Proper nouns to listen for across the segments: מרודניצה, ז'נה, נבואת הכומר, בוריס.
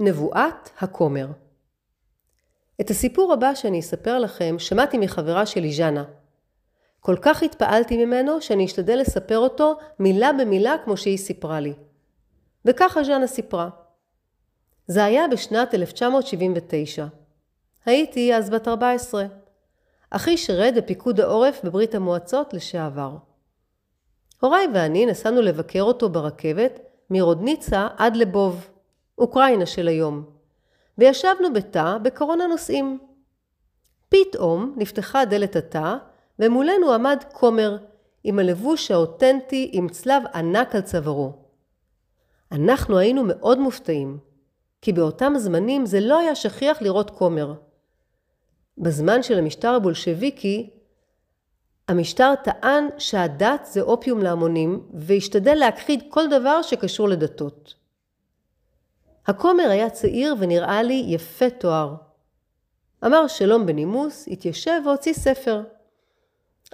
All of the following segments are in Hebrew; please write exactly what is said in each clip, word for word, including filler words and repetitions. נבואת הכומר. את הסיפור הבא שאני אספר לכם שמעתי מחברה שלי ז'נה. כל כך התפעלתי ממנו שאני אשתדל לספר אותו מילה במילה כמו שהיא סיפרה לי. וככה ז'נה סיפרה. זה היה בשנת אלף תשע מאות שבעים ותשע. הייתי אז בת ארבע עשרה. אחי שרד בפיקוד העורף בברית המועצות לשעבר. הוריי ואני נסענו לבקר אותו ברכבת מרודניצה עד לבוב, אוקראינה של היום. וישבנו בתא בקרון הנוסעים. פתאום נפתחה דלת התא ומולנו עמד כומר עם הלבוש האותנטי עם צלב ענק על צווארו. אנחנו היינו מאוד מופתעים, כי באותם זמנים זה לא היה שכיח לראות כומר. בזמן של המשטר הבולשביקי, המשטר טען שהדת זה אופיום להמונים, והשתדל להכחיד כל דבר שקשור לדתות. הכומר היה צעיר ונראה לי יפה תואר. אמר שלום בנימוס, התיישב והוציא ספר.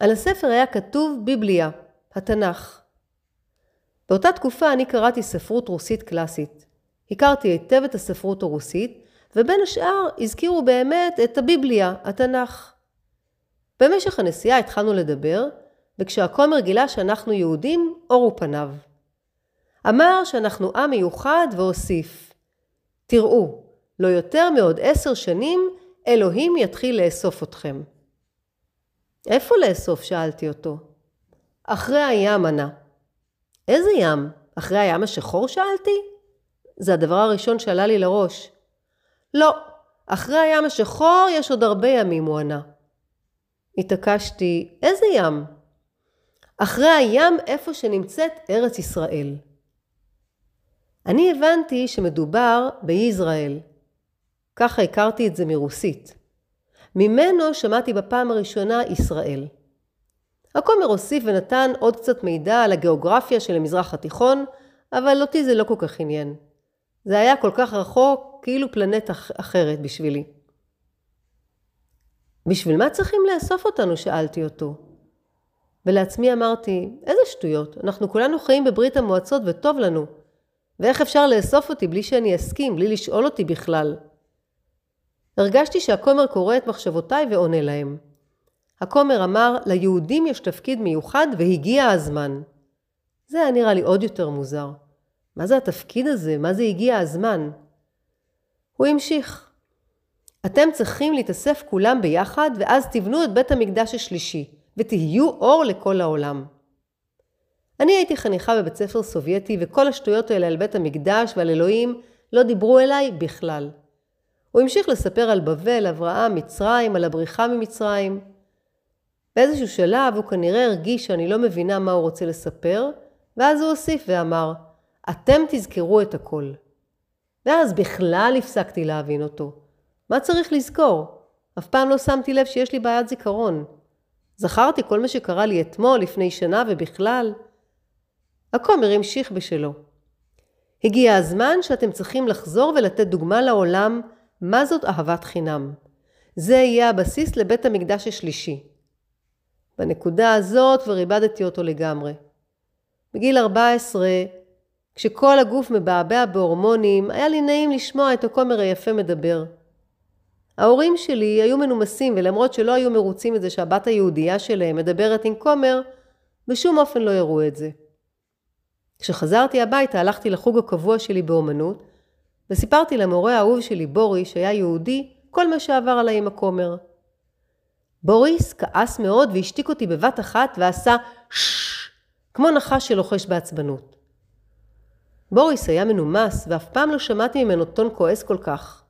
על הספר היה כתוב ביבליה, התנ"ך. באותה תקופה אני קראתי ספרות רוסית קלאסית. הכרתי היטב את הספרות הרוסית, ובין השאר הזכירו באמת את הביבליה, התנ"ך. במשך הנסיעה התחלנו לדבר, וכשהכומר גילה שאנחנו יהודים, אורו פניו. אמר שאנחנו עם מיוחד והוסיף. תראו, לא יותר מעוד עשר שנים, אלוהים יתחיל לאסוף אתכם. איפה לאסוף? שאלתי אותו. אחרי הים ענה. איזה ים? אחרי הים השחור שאלתי? זה הדבר הראשון שעלה לי לראש. לא, אחרי הים השחור יש עוד הרבה ימים, הוא ענה. התעקשתי, איזה ים? אחרי הים איפה שנמצאת ארץ ישראל. אני הבנתי שמדובר ביזרעאל. ככה הכרתי את זה מרוסית. ממנו שמעתי בפעם הראשונה ישראל. הכומר הוסיף ונתן עוד קצת מידע על הגיאוגרפיה של המזרח התיכון, אבל אותי זה לא כל כך עניין. זה היה כל כך רחוק, כאילו פלנטה אחרת בשבילי. בשביל מה צריכים לאסוף אותנו? שאלתי אותו. ולעצמי אמרתי, איזה שטויות, אנחנו כולנו חיים בברית המועצות וטוב לנו. ואיך אפשר לאסוף אותי בלי שאני אסכים, בלי לשאול אותי בכלל? הרגשתי שהכומר קורא את מחשבותיי ועונה להם. הכומר אמר, ליהודים יש תפקיד מיוחד והגיע הזמן. זה היה נראה לי עוד יותר מוזר. מה זה התפקיד הזה? מה זה הגיע הזמן? הוא המשיך. אתם צריכים להתאסף כולם ביחד ואז תבנו את בית המקדש השלישי ותהיו אור לכל העולם. אני הייתי חניכה בבית ספר סובייטי וכל השטויות האלה על בית המקדש ועל אלוהים לא דיברו אליי בכלל. הוא המשיך לספר על בבל, אברהם, מצרים, על הבריחה ממצרים. באיזשהו שלב הוא כנראה הרגיש שאני לא מבינה מה הוא רוצה לספר, ואז הוא הוסיף ואמר, אתם תזכרו את הכל. ואז בכלל הפסקתי להבין אותו. מה צריך לזכור? אף פעם לא שמתי לב שיש לי בעיית זיכרון. זכרתי כל מה שקרה לי אתמול, לפני שנה ובכלל. הכומר המשיך בשלו. הגיע הזמן שאתם צריכים לחזור ולתת דוגמה לעולם מה זאת אהבת חינם. זה יהיה הבסיס לבית המקדש השלישי. בנקודה הזאת וריבדתי אותו לגמרי. בגיל ארבע עשרה, כשכל הגוף מבעבע בהורמונים, היה לי נעים לשמוע את הכומר היפה מדבר. ההורים שלי היו מנומסים, ולמרות שלא היו מרוצים את זה שהבת היהודייה שלהם מדברת עם כומר, בשום אופן לא יראו את זה. כשחזרתי הביתה, הלכתי לחוג הקבוע שלי באומנות, וסיפרתי למורה האהוב שלי, בוריס, שהיה יהודי, כל מה שעבר עליי עם הכומר. בוריס כעס מאוד והשתיק אותי בבת אחת ועשה ששש, כמו נחש שלוחש בעצבנות. בוריס היה מנומס ואף פעם לא שמעתי ממנו טון כועס כל כך.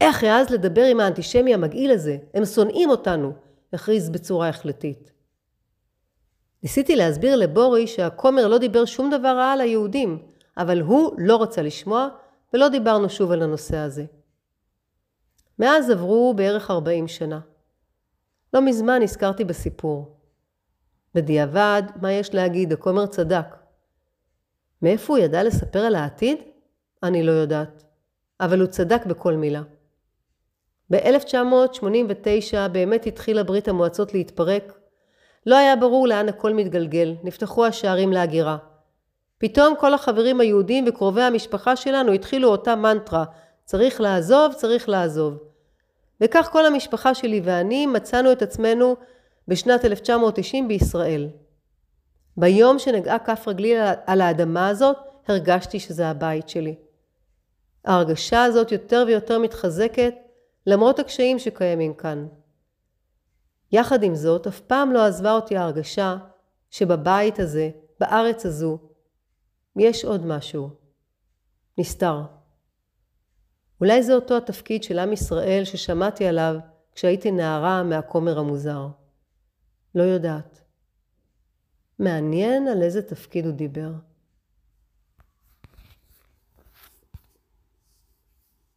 איך יעז לדבר עם האנטישמי המגעיל הזה? הם שונאים אותנו, הכריז בצורה החלטית. ניסיתי להסביר לבוריס שהכומר לא דיבר שום דבר רע על היהודים, אבל הוא לא רוצה לשמוע ולא דיברנו שוב על הנושא הזה. מאז עברו בערך ארבעים שנה. לא מזמן הזכרתי בסיפור. בדיעבד, מה יש להגיד? הכומר צדק. מאיפה הוא ידע לספר על העתיד? אני לא יודעת. אבל הוא צדק בכל מילה. ב-אלף תשע מאות שמונים ותשע באמת התחילה ברית המועצות להתפרק. לא היה ברור לאן הכל מתגלגל. נפתחו השערים להגירה. פתאום כל החברים היהודים וקרובי המשפחה שלנו התחילו אותה מנטרה, צריך לעזוב, צריך לעזוב. וכך כל המשפחה שלי ואני מצאנו את עצמנו בשנת אלף תשע מאות תשעים בישראל. ביום שנגעה כף רגלי על האדמה הזאת, הרגשתי שזה הבית שלי. ההרגשה הזאת יותר ויותר מתחזקת, למרות הקשיים שקיימים כאן. יחד עם זאת, אף פעם לא עזבה אותי ההרגשה שבבית הזה, בארץ הזו, יש עוד משהו. נסתר. אולי זה אותו התפקיד של עם ישראל ששמעתי עליו כשהייתי נערה מהכומר המוזר. לא יודעת. מעניין על איזה תפקיד הוא דיבר.